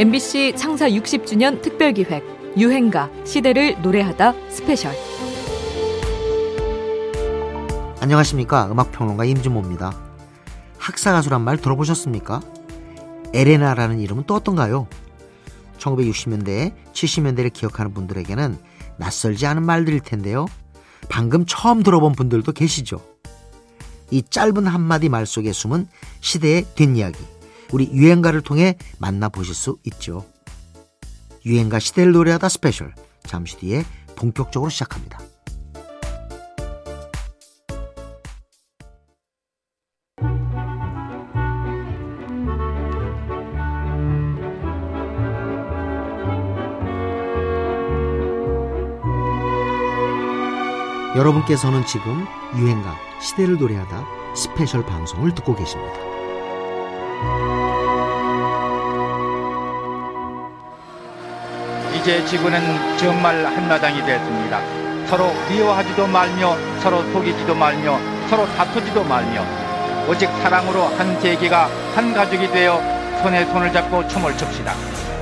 MBC 창사 60주년 특별기획 유행가 시대를 노래하다 스페셜. 안녕하십니까, 음악평론가 임진모입니다. 학사가수란 말 들어보셨습니까? 에레나라는 이름은 또 어떤가요? 1960년대, 70년대를 기억하는 분들에게는 낯설지 않은 말들일 텐데요. 방금 처음 들어본 분들도 계시죠. 이 짧은 한마디 말 속에 숨은 시대의 뒷이야기, 우리 유행가를 통해 만나보실 수 있죠. 유행가 시대를 노래하다 스페셜, 잠시 뒤에 본격적으로 시작합니다. 여러분께서는 지금 유행가 시대를 노래하다 스페셜 방송을 듣고 계십니다. 이제 지구는 정말 한마당이 됐습니다. 서로 미워하지도 말며, 서로 속이지도 말며, 서로 다투지도 말며, 오직 사랑으로 한 세계가 한 가족이 되어 손에 손을 잡고 춤을 춥시다.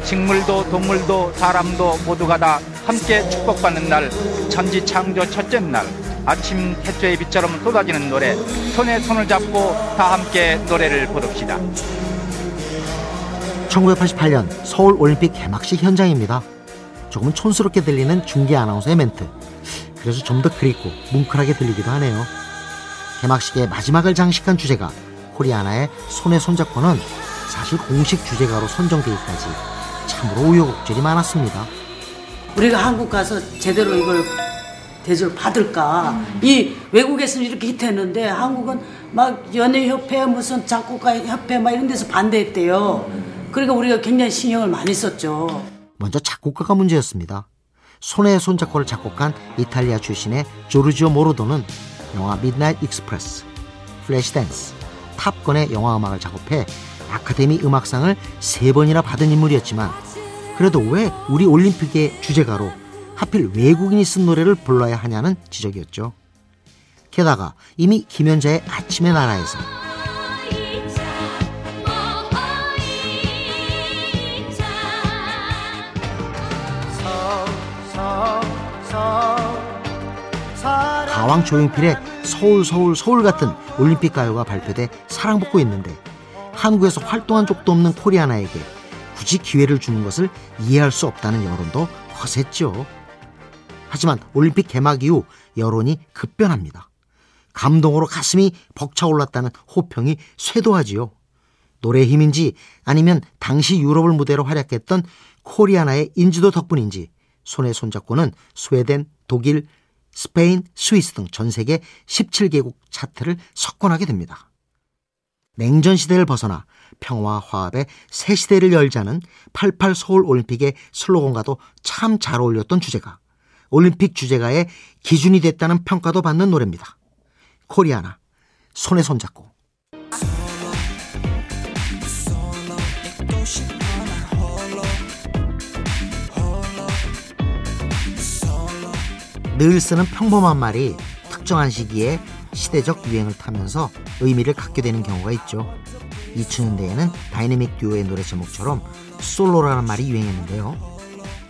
식물도 동물도 사람도 모두가 다 함께 축복받는 날, 천지창조 첫째 날, 아침 태초의 빛처럼 쏟아지는 노래, 손에 손을 잡고 다 함께 노래를 부릅시다. 1988년 서울올림픽 개막식 현장입니다. 조금은 촌스럽게 들리는 중계 아나운서의 멘트, 그래서 좀 더 그립고 뭉클하게 들리기도 하네요. 개막식의 마지막을 장식한 주제가 코리아나의 손에 손잡고는 사실 공식 주제가로 선정되기까지 참으로 우여곡절이 많았습니다. 우리가 한국 가서 제대로 이걸 대접을 받을까. 이 외국에서는 이렇게 히트했는데 한국은 막 연예협회, 무슨 작곡가협회 막 이런 데서 반대했대요. 그러니까 우리가 굉장히 신경을 많이 썼죠. 먼저 작곡가가 문제였습니다. 손에 손잡고를 작곡한 이탈리아 출신의 조르지오 모로도는 영화 미드나잇 익스프레스, 플래시댄스, 탑건의 영화음악을 작업해 아카데미 음악상을 3번이나 받은 인물이었지만, 그래도 왜 우리 올림픽의 주제가로 하필 외국인이 쓴 노래를 불러야 하냐는 지적이었죠. 게다가 이미 김연자의 아침의 나라에서, 가왕 조용필의 서울 서울 서울 같은 올림픽 가요가 발표돼 사랑받고 있는데, 한국에서 활동한 적도 없는 코리아나에게 굳이 기회를 주는 것을 이해할 수 없다는 여론도 거셌죠. 하지만 올림픽 개막 이후 여론이 급변합니다. 감동으로 가슴이 벅차올랐다는 호평이 쇄도하지요. 노래의 힘인지 아니면 당시 유럽을 무대로 활약했던 코리아나의 인지도 덕분인지 손에 손잡고는 스웨덴, 독일, 스페인, 스위스 등 전 세계 17개국 차트를 석권하게 됩니다. 냉전 시대를 벗어나 평화와 화합의 새 시대를 열자는 88 서울올림픽의 슬로건과도 참 잘 어울렸던 주제가, 올림픽 주제가의 기준이 됐다는 평가도 받는 노래입니다. 코리아나, 손에 손잡고. 늘 쓰는 평범한 말이 특정한 시기에 시대적 유행을 타면서 의미를 갖게 되는 경우가 있죠. 2000년대에는 다이내믹 듀오의 노래 제목처럼 솔로라는 말이 유행했는데요.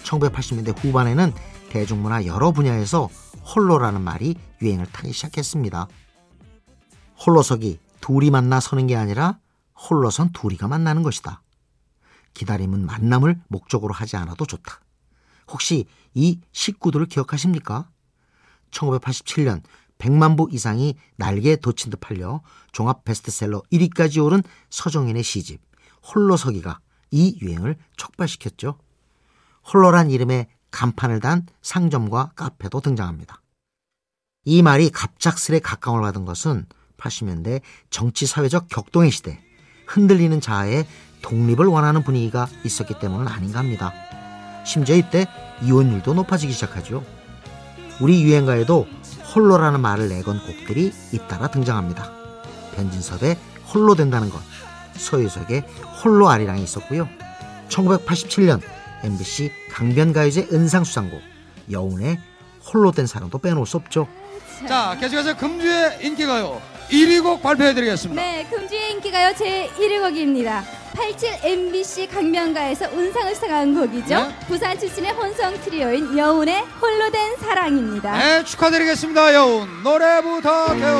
1980년대 후반에는 대중문화 여러 분야에서 홀로라는 말이 유행을 타기 시작했습니다. 홀로서기, 둘이 만나 서는 게 아니라 홀로선 둘이가 만나는 것이다. 기다림은 만남을 목적으로 하지 않아도 좋다. 혹시 이 식구들을 기억하십니까? 1987년 100만 부 이상이 날개에 돋친 듯 팔려 종합 베스트셀러 1위까지 오른 서정인의 시집 홀로서기가 이 유행을 촉발시켰죠. 홀로란 이름의 간판을 단 상점과 카페도 등장합니다. 이 말이 갑작스레 각광을 받은 것은 80년대 정치사회적 격동의 시대, 흔들리는 자아의 독립을 원하는 분위기가 있었기 때문은 아닌가 합니다. 심지어 이때 이혼율도 높아지기 시작하죠. 우리 유행가에도 홀로라는 말을 내건 곡들이 잇따라 등장합니다. 변진섭의 홀로 된다는 것, 서유석의 홀로 아리랑이 있었고요. 1987년 MBC 강변가요제 은상수상곡 여운의 홀로 된 사람도 빼놓을 수 없죠. 자, 계속해서 금주의 인기가요 1위 곡 발표해드리겠습니다. 네, 금주의 인기가요 제 1위 곡입니다. 87 MBC 강명가에서 은상을 수상한 곡이죠. 네? 부산 출신의 혼성 트리오인 여운의 홀로 된 사랑입니다. 네, 축하드리겠습니다. 여운 노래 부탁해요.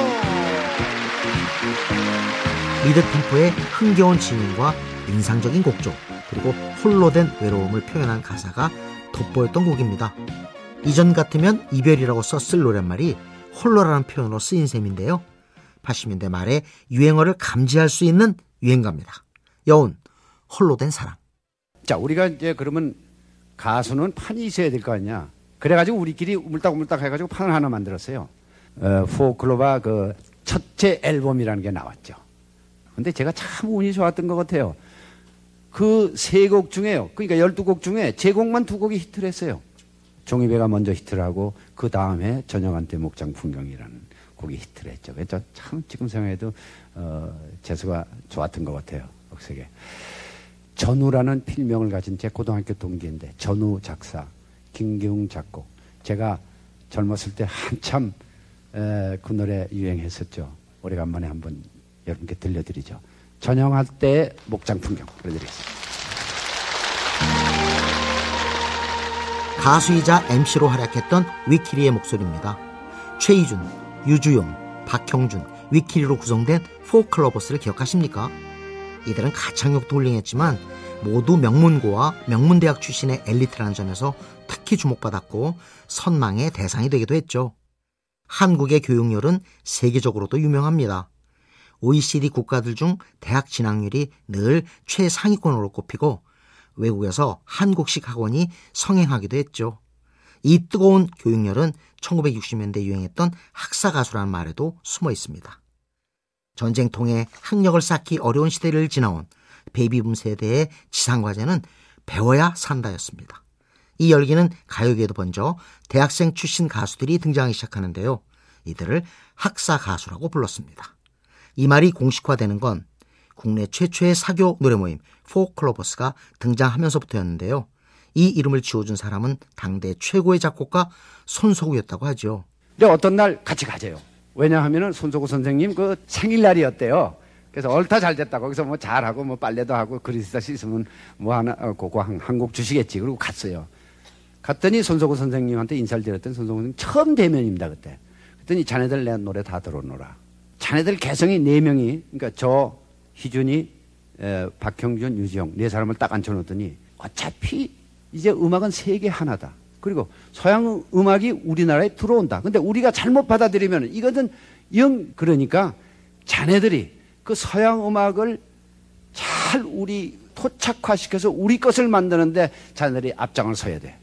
리드템포의 흥겨운 진행과 인상적인 곡조, 그리고 홀로 된 외로움을 표현한 가사가 돋보였던 곡입니다. 이전 같으면 이별이라고 썼을 노랫말이 홀로라는 표현으로 쓰인 셈인데요. 80년대 말에 유행어를 감지할 수 있는 유행가입니다. 여운, 홀로 된 사랑. 자, 우리가 이제 그러면 가수는 판이 있어야 될 거 아니냐. 그래가지고 우리끼리 우물딱우물딱 해가지고 판을 하나 만들었어요. 포클로버 그 첫째 앨범이라는 게 나왔죠. 근데 제가 참 운이 좋았던 것 같아요. 그 세 곡 중에요. 그러니까 12곡 중에 제 곡만 2곡이 히트를 했어요. 종이배가 먼저 히트를 하고 그 다음에 저녁한테 목장 풍경이라는 곡이 히트를 했죠. 그래서 참 지금 생각해도 재수가 좋았던 것 같아요. 억세게. 전우라는 필명을 가진 제 고등학교 동기인데 전우 작사, 김기웅 작곡. 제가 젊었을 때 한참 그 노래 유행했었죠. 오래간만에 한번 여러분께 들려드리죠. 전영할 때 목장 풍경 들려드리겠습니다. 가수이자 MC로 활약했던 위키리의 목소리입니다. 최희준, 유주용, 박형준, 위키리로 구성된 포클로버스를 기억하십니까? 이들은 가창력도 훌륭했지만 모두 명문고와 명문대학 출신의 엘리트라는 점에서 특히 주목받았고 선망의 대상이 되기도 했죠. 한국의 교육열은 세계적으로도 유명합니다. OECD 국가들 중 대학 진학률이 늘 최상위권으로 꼽히고 외국에서 한국식 학원이 성행하기도 했죠. 이 뜨거운 교육열은 1960년대 유행했던 학사가수라는 말에도 숨어 있습니다. 전쟁통에 학력을 쌓기 어려운 시대를 지나온 베이비붐 세대의 지상과제는 배워야 산다였습니다. 이 열기는 가요계에도 번져 대학생 출신 가수들이 등장하기 시작하는데요. 이들을 학사가수라고 불렀습니다. 이 말이 공식화되는 건 국내 최초의 사교 노래 모임 포클로버스가 등장하면서부터였는데요. 이 이름을 지어준 사람은 당대 최고의 작곡가 손석우였다고 하죠. 근데 어떤 날 같이 가재요. 왜냐하면 손석우 선생님 그 생일날이었대요. 그래서 얼타 잘 됐다. 거기서 뭐 잘하고 뭐 빨래도 하고 그릇이다 씻으면 뭐 하나 그거 한 곡 주시겠지. 그리고 갔어요. 갔더니 손석우 선생님한테 인사를 드렸던 손석우 선생님 처음 대면입니다 그때. 그랬더니 자네들 내 노래 다 들어놓으라. 자네들 개성이 4명이, 그러니까 저, 희준이, 박형준, 유지영 4사람을 딱 앉혀놓더니 어차피 이제 음악은 세계 하나다. 그리고 서양 음악이 우리나라에 들어온다. 근데 우리가 잘못 받아들이면 이거는 영, 그러니까 자네들이 그 서양 음악을 잘 우리 토착화시켜서 우리 것을 만드는데 자네들이 앞장을 서야 돼.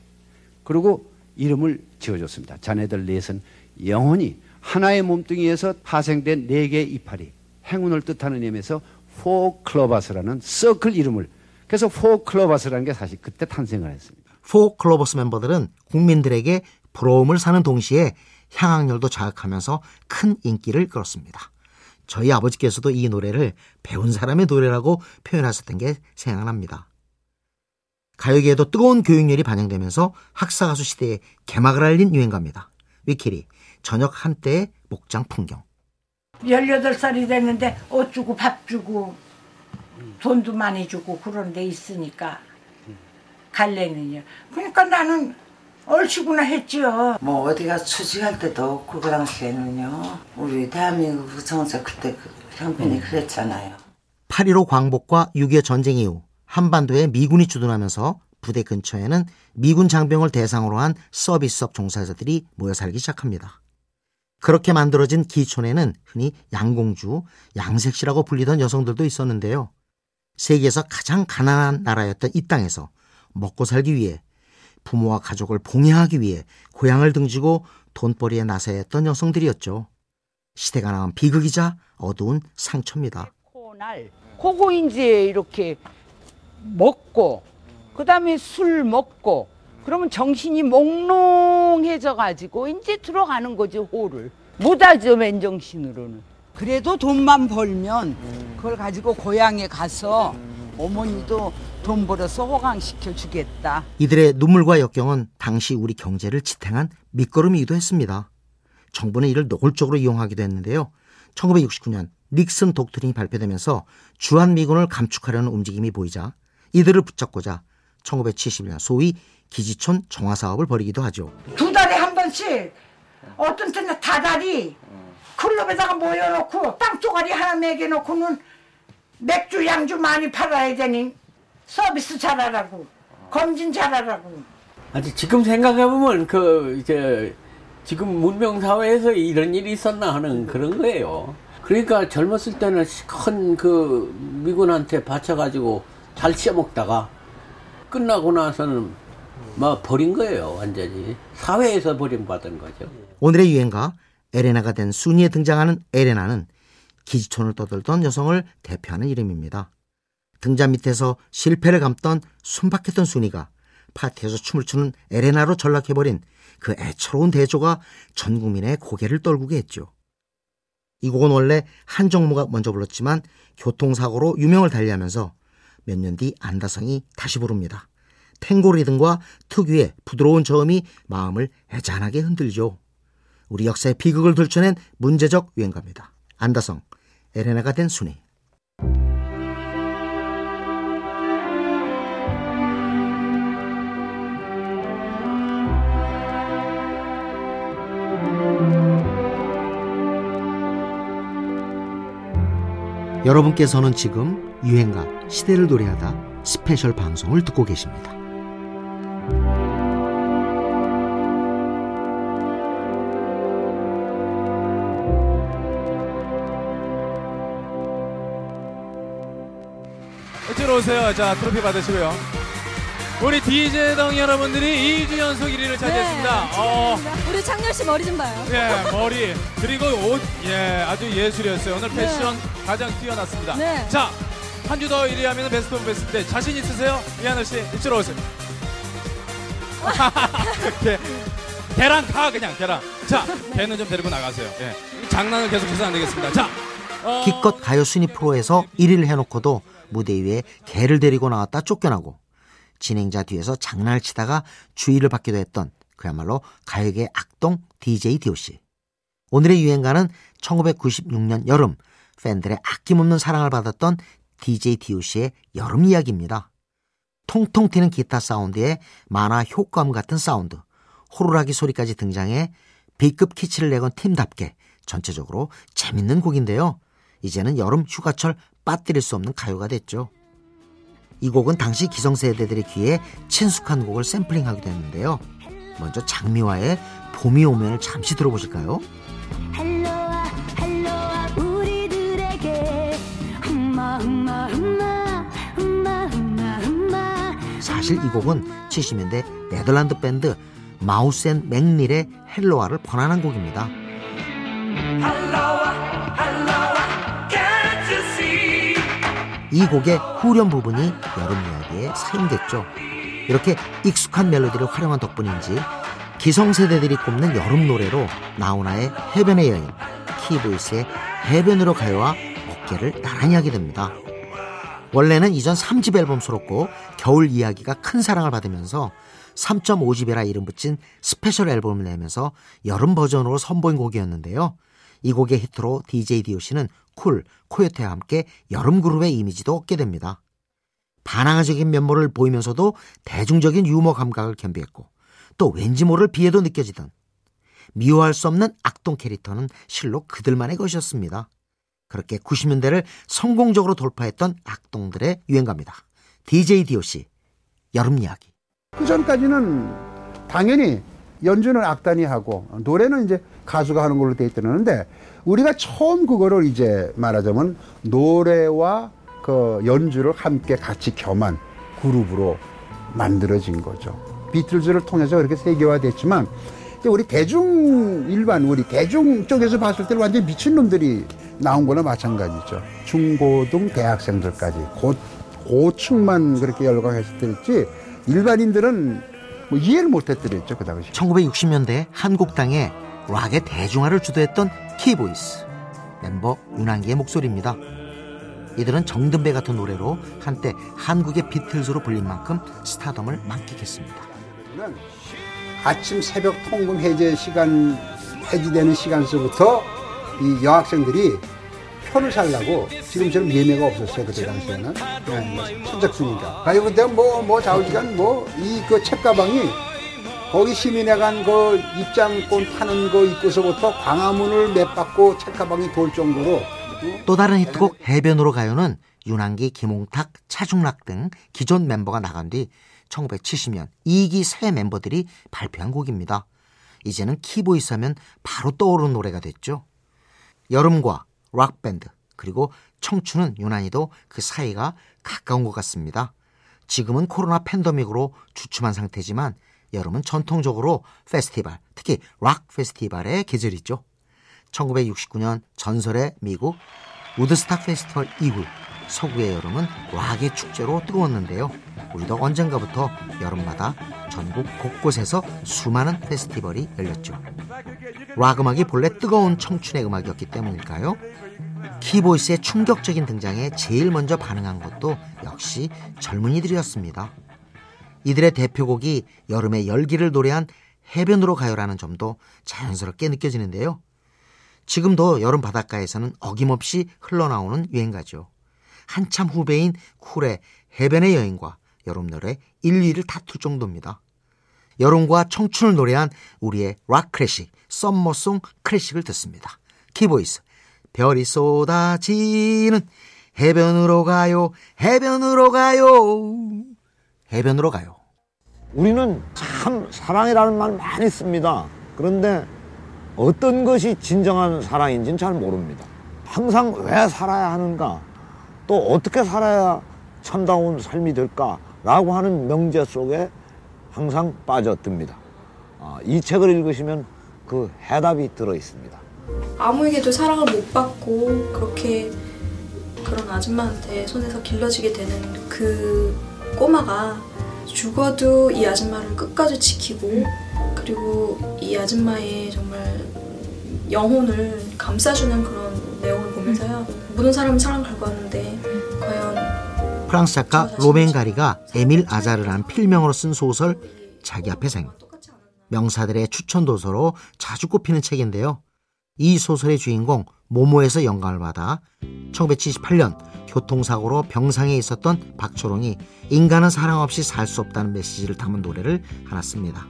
그리고 이름을 지어줬습니다. 자네들 넷은 영원히 하나의 몸뚱이에서 파생된 4개의 이파리, 행운을 뜻하는 의미에서 포클로버스라는 서클 이름을, 그래서 포클로버스라는 게 사실 그때 탄생을 했습니다. 포클로버스 멤버들은 국민들에게 부러움을 사는 동시에 향학률도 자극하면서 큰 인기를 끌었습니다. 저희 아버지께서도 이 노래를 배운 사람의 노래라고 표현하셨던 게 생각납니다. 가요계에도 뜨거운 교육열이 반영되면서 학사가수 시대에 개막을 알린 유행가입니다. 위키리, 저녁 한때의 목장 풍경. 18살이 됐는데 옷 주고 밥 주고 돈도 많이 주고 그런 데 있으니까 갈래는요. 그러니까 나는 얼씨구나 했지요. 뭐 어디가 수직할 때도 없고 그 당시에는요. 우리 대한민국 구성서 그때 형편이 그랬잖아요. 8.15 광복과 6.25 전쟁 이후 한반도에 미군이 주둔하면서 부대 근처에는 미군 장병을 대상으로 한 서비스업 종사자들이 모여 살기 시작합니다. 그렇게 만들어진 기촌에는 흔히 양공주, 양색시라고 불리던 여성들도 있었는데요. 세계에서 가장 가난한 나라였던 이 땅에서 먹고 살기 위해, 부모와 가족을 봉양하기 위해 고향을 등지고 돈벌이에 나서야 했던 여성들이었죠. 시대가 낳은 비극이자 어두운 상처입니다. 고고인지에 이렇게 먹고 그 다음에 술 먹고 그러면 정신이 몽롱해져가지고 이제 들어가는 거지, 호를. 못하죠, 맨정신으로는. 그래도 돈만 벌면 그걸 가지고 고향에 가서 어머니도 돈 벌어서 호강시켜주겠다. 이들의 눈물과 역경은 당시 우리 경제를 지탱한 밑거름이기도 했습니다. 정부는 이를 노골적으로 이용하기도 했는데요. 1969년 닉슨 독트린이 발표되면서 주한미군을 감축하려는 움직임이 보이자 이들을 붙잡고자 1970년 소위 기지촌 정화사업을 벌이기도 하죠. 두 달에 한 번씩 어떤 때는 다달이 클럽에다가 모여놓고 땅조가리 하나 매겨놓고는 맥주 양주 많이 팔아야 되니 서비스 잘하라고 검진 잘하라고. 아니 지금 생각해보면 그 이제 지금 문명사회에서 이런 일이 있었나 하는 그런 거예요. 그러니까 젊었을 때는 큰 그 미군한테 바쳐가지고 잘 씌어먹다가 끝나고 나서는 막 버린 거예요. 완전히 사회에서 버림받은 거죠. 오늘의 유행가 에레나가 된 순이에 등장하는 에레나는 기지촌을 떠돌던 여성을 대표하는 이름입니다. 등잔 밑에서 실패를 감던 순박했던 순이가 파티에서 춤을 추는 에레나로 전락해버린 그 애처로운 대조가 전 국민의 고개를 떨구게 했죠. 이 곡은 원래 한정무가 먼저 불렀지만 교통사고로 유명을 달리하면서 몇 년 뒤 안다성이 다시 부릅니다. 탱고 리듬과 특유의 부드러운 저음이 마음을 애잔하게 흔들죠. 우리 역사의 비극을 들춰낸 문제적 유행가입니다. 안다성, 에레나가 된 순이. 여러분께서는 지금 유행가 시대를 노래하다 스페셜 방송을 듣고 계십니다. 이쪽으로 오세요. 자, 트로피 받으시고요. 우리 DJ동 여러분들이 2주 연속 1위를 차지했습니다. 네, 우리 창렬 씨 머리 좀 봐요. 예, 머리 그리고 옷, 예, 아주 예술이었어요. 오늘 패션 네. 가장 뛰어났습니다. 네. 자, 한 주 더 1위 하면 베스트 오브 베스트인데 자신 있으세요? 이한열 씨, 이쪽으로 오세요. 계란 가, 그냥 계란. 자, 개는 좀 데리고 나가세요. 예. 장난을 계속해서 안 되겠습니다. 자, 기껏 가요 순위 프로에서 1위를 해놓고도 무대 위에 개를 데리고 나왔다 쫓겨나고 진행자 뒤에서 장난을 치다가 주의를 받기도 했던 그야말로 가요계 악동 DJ DOC. 오늘의 유행가는 1996년 여름 팬들의 아낌없는 사랑을 받았던 DJ DOC의 여름 이야기입니다. 통통 튀는 기타 사운드에 만화 효과음 같은 사운드, 호루라기 소리까지 등장해 B급 키치를 내건 팀답게 전체적으로 재밌는 곡인데요. 이제는 여름 휴가철 빠뜨릴 수 없는 가요가 됐죠. 이 곡은 당시 기성세대들의 귀에 친숙한 곡을 샘플링하기도 했는데요. 먼저 장미화의 봄이 오면을 잠시 들어보실까요? 사실 이 곡은 70년대 네덜란드 밴드 마우스 앤 맥닐의 헬로아를 번안한 곡입니다. 이 곡의 후렴 부분이 여름 이야기에 사용됐죠. 이렇게 익숙한 멜로디를 활용한 덕분인지 기성세대들이 꼽는 여름 노래로 나훈아의 해변의 여인, 키보이스의 해변으로 가요와 어깨를 나란히 하게 됩니다. 원래는 이전 3집 앨범 수록곡 겨울 이야기가 큰 사랑을 받으면서 3.5집이라 이름 붙인 스페셜 앨범을 내면서 여름 버전으로 선보인 곡이었는데요. 이 곡의 히트로 DJ DOC는 쿨, 코요테와 함께 여름 그룹의 이미지도 얻게 됩니다. 반항적인 면모를 보이면서도 대중적인 유머 감각을 겸비했고 또 왠지 모를 비애도 느껴지던 미워할 수 없는 악동 캐릭터는 실로 그들만의 것이었습니다. 그렇게 90년대를 성공적으로 돌파했던 악동들의 유행가입니다. DJ DOC, 여름 이야기. 그 전까지는 당연히 연주는 악단이 하고 노래는 이제 가수가 하는 걸로 돼 있다는데 우리가 처음 그거를 이제 말하자면 노래와 그 연주를 함께 같이 겸한 그룹으로 만들어진 거죠. 비틀즈를 통해서 그렇게 세계화됐지만 우리 대중 일반 우리 대중 쪽에서 봤을 때는 완전히 미친놈들이 나온 거나 마찬가지죠. 중고등 대학생들까지 고층만 그렇게 열광했을 때였지 일반인들은 뭐 이해를 못했더랬죠. 그 당시 1960년대 한국 땅에 락의 대중화를 주도했던 키보이스 멤버 윤한기의 목소리입니다. 이들은 정든배 같은 노래로 한때 한국의 비틀즈로 불린 만큼 스타덤을 만끽했습니다. 아침 새벽 통금 해제되는 시간서부터 이 여학생들이 혼을 살라고 지금처럼 예매가 없었어요. 그때 당시에는. 선착순이니까. 아니 근데 뭐 좌우지간 뭐 이 그 책가방이 거기 시민회관 그 입장권 파는 거 입구서부터 광화문을 맷받고 책가방이 돌 정도로. 또 다른 히트곡 해변으로 가요는 윤한기, 김몽탁, 차중락 등 기존 멤버가 나간 뒤 1970년 2기 새 멤버들이 발표한 곡입니다. 이제는 키보이스 하면 바로 떠오르는 노래가 됐죠. 여름과 락밴드 그리고 청춘은 유난히도 그 사이가 가까운 것 같습니다. 지금은 코로나 팬데믹으로 주춤한 상태지만 여름은 전통적으로 페스티벌, 특히 락 페스티벌의 계절이죠. 1969년 전설의 미국 우드스탁 페스티벌 이후 서구의 여름은 락의 축제로 뜨거웠는데요. 우리도 언젠가부터 여름마다 전국 곳곳에서 수많은 페스티벌이 열렸죠. 락 음악이 본래 뜨거운 청춘의 음악이었기 때문일까요? 키보이스의 충격적인 등장에 제일 먼저 반응한 것도 역시 젊은이들이었습니다. 이들의 대표곡이 여름의 열기를 노래한 해변으로 가요라는 점도 자연스럽게 느껴지는데요. 지금도 여름 바닷가에서는 어김없이 흘러나오는 유행가죠. 한참 후배인 쿨의 해변의 여인과 여름 노래 1위를 다툴 정도입니다. 여름과 청춘을 노래한 우리의 락 클래식, 썸머송 클래식을 듣습니다. 키보이스, 별이 쏟아지는 해변으로 가요, 해변으로 가요, 해변으로 가요. 우리는 참 사랑이라는 말 많이 씁니다. 그런데 어떤 것이 진정한 사랑인지는 잘 모릅니다. 항상 왜 살아야 하는가, 또 어떻게 살아야 참다운 삶이 될까라고 하는 명제 속에 항상 빠져듭니다. 이 책을 읽으시면 그 해답이 들어있습니다. 아무에게도 사랑을 못 받고 그렇게 그런 아줌마한테 손에서 길러지게 되는 그 꼬마가 죽어도 이 아줌마를 끝까지 지키고 그리고 이 아줌마의 정말 영혼을 감싸주는 그런 내용을 보면서요. 모든 사람은 사랑을 갈고 왔는데 과연 프랑스 작가 로맹가리가 에밀 아자르라는 필명으로 쓴 소설 자기 앞의 생, 명사들의 추천 도서로 자주 꼽히는 책인데요. 이 소설의 주인공 모모에서 영감을 받아 1978년 교통사고로 병상에 있었던 박초롱이 인간은 사랑 없이 살 수 없다는 메시지를 담은 노래를 하나 씁니다.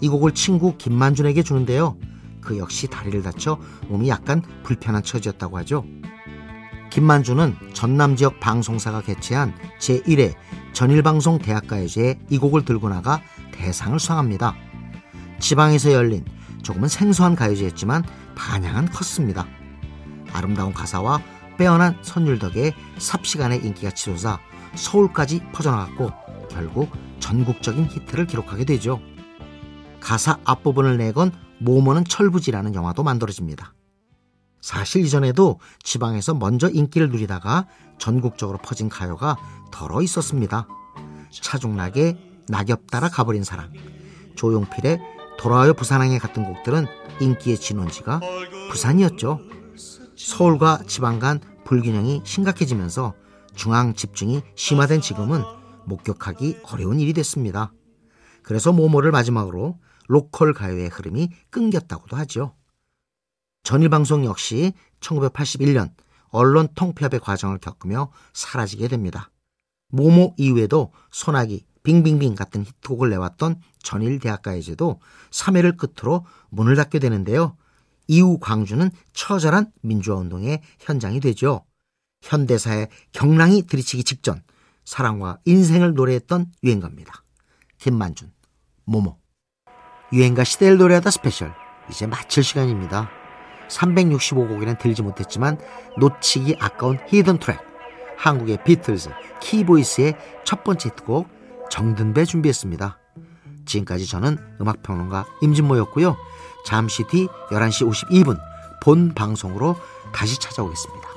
이 곡을 친구 김만준에게 주는데요. 그 역시 다리를 다쳐 몸이 약간 불편한 처지였다고 하죠. 김만준은 전남지역 방송사가 개최한 제1회 전일방송대학가요제에 이 곡을 들고 나가 대상을 수상합니다. 지방에서 열린 조금은 생소한 가요제였지만 반향은 컸습니다. 아름다운 가사와 빼어난 선율 덕에 삽시간에 인기가 치솟아 서울까지 퍼져나갔고 결국 전국적인 히트를 기록하게 되죠. 가사 앞부분을 내건 모모는 철부지라는 영화도 만들어집니다. 사실 이전에도 지방에서 먼저 인기를 누리다가 전국적으로 퍼진 가요가 덜어 있었습니다. 차중락의 낙엽 따라 가버린 사랑, 조용필의 돌아와요 부산항에 같은 곡들은 인기의 진원지가 부산이었죠. 서울과 지방 간 불균형이 심각해지면서 중앙 집중이 심화된 지금은 목격하기 어려운 일이 됐습니다. 그래서 모모를 마지막으로 로컬 가요의 흐름이 끊겼다고도 하죠. 전일방송 역시 1981년 언론 통폐합의 과정을 겪으며 사라지게 됩니다. 모모 이후에도 소나기, 빙빙빙 같은 히트곡을 내왔던 전일대학가요제도 3회를 끝으로 문을 닫게 되는데요. 이후 광주는 처절한 민주화운동의 현장이 되죠. 현대사의 경랑이 들이치기 직전 사랑과 인생을 노래했던 유행가입니다. 김만준, 모모. 유행가 시대를 노래하다 스페셜, 이제 마칠 시간입니다. 365곡이란 들지 못했지만 놓치기 아까운 히든 트랙, 한국의 비틀즈, 키보이스의 첫 번째 히트곡 정든배 준비했습니다. 지금까지 저는 음악평론가 임진모였고요. 잠시 뒤 11시 52분 본 방송으로 다시 찾아오겠습니다.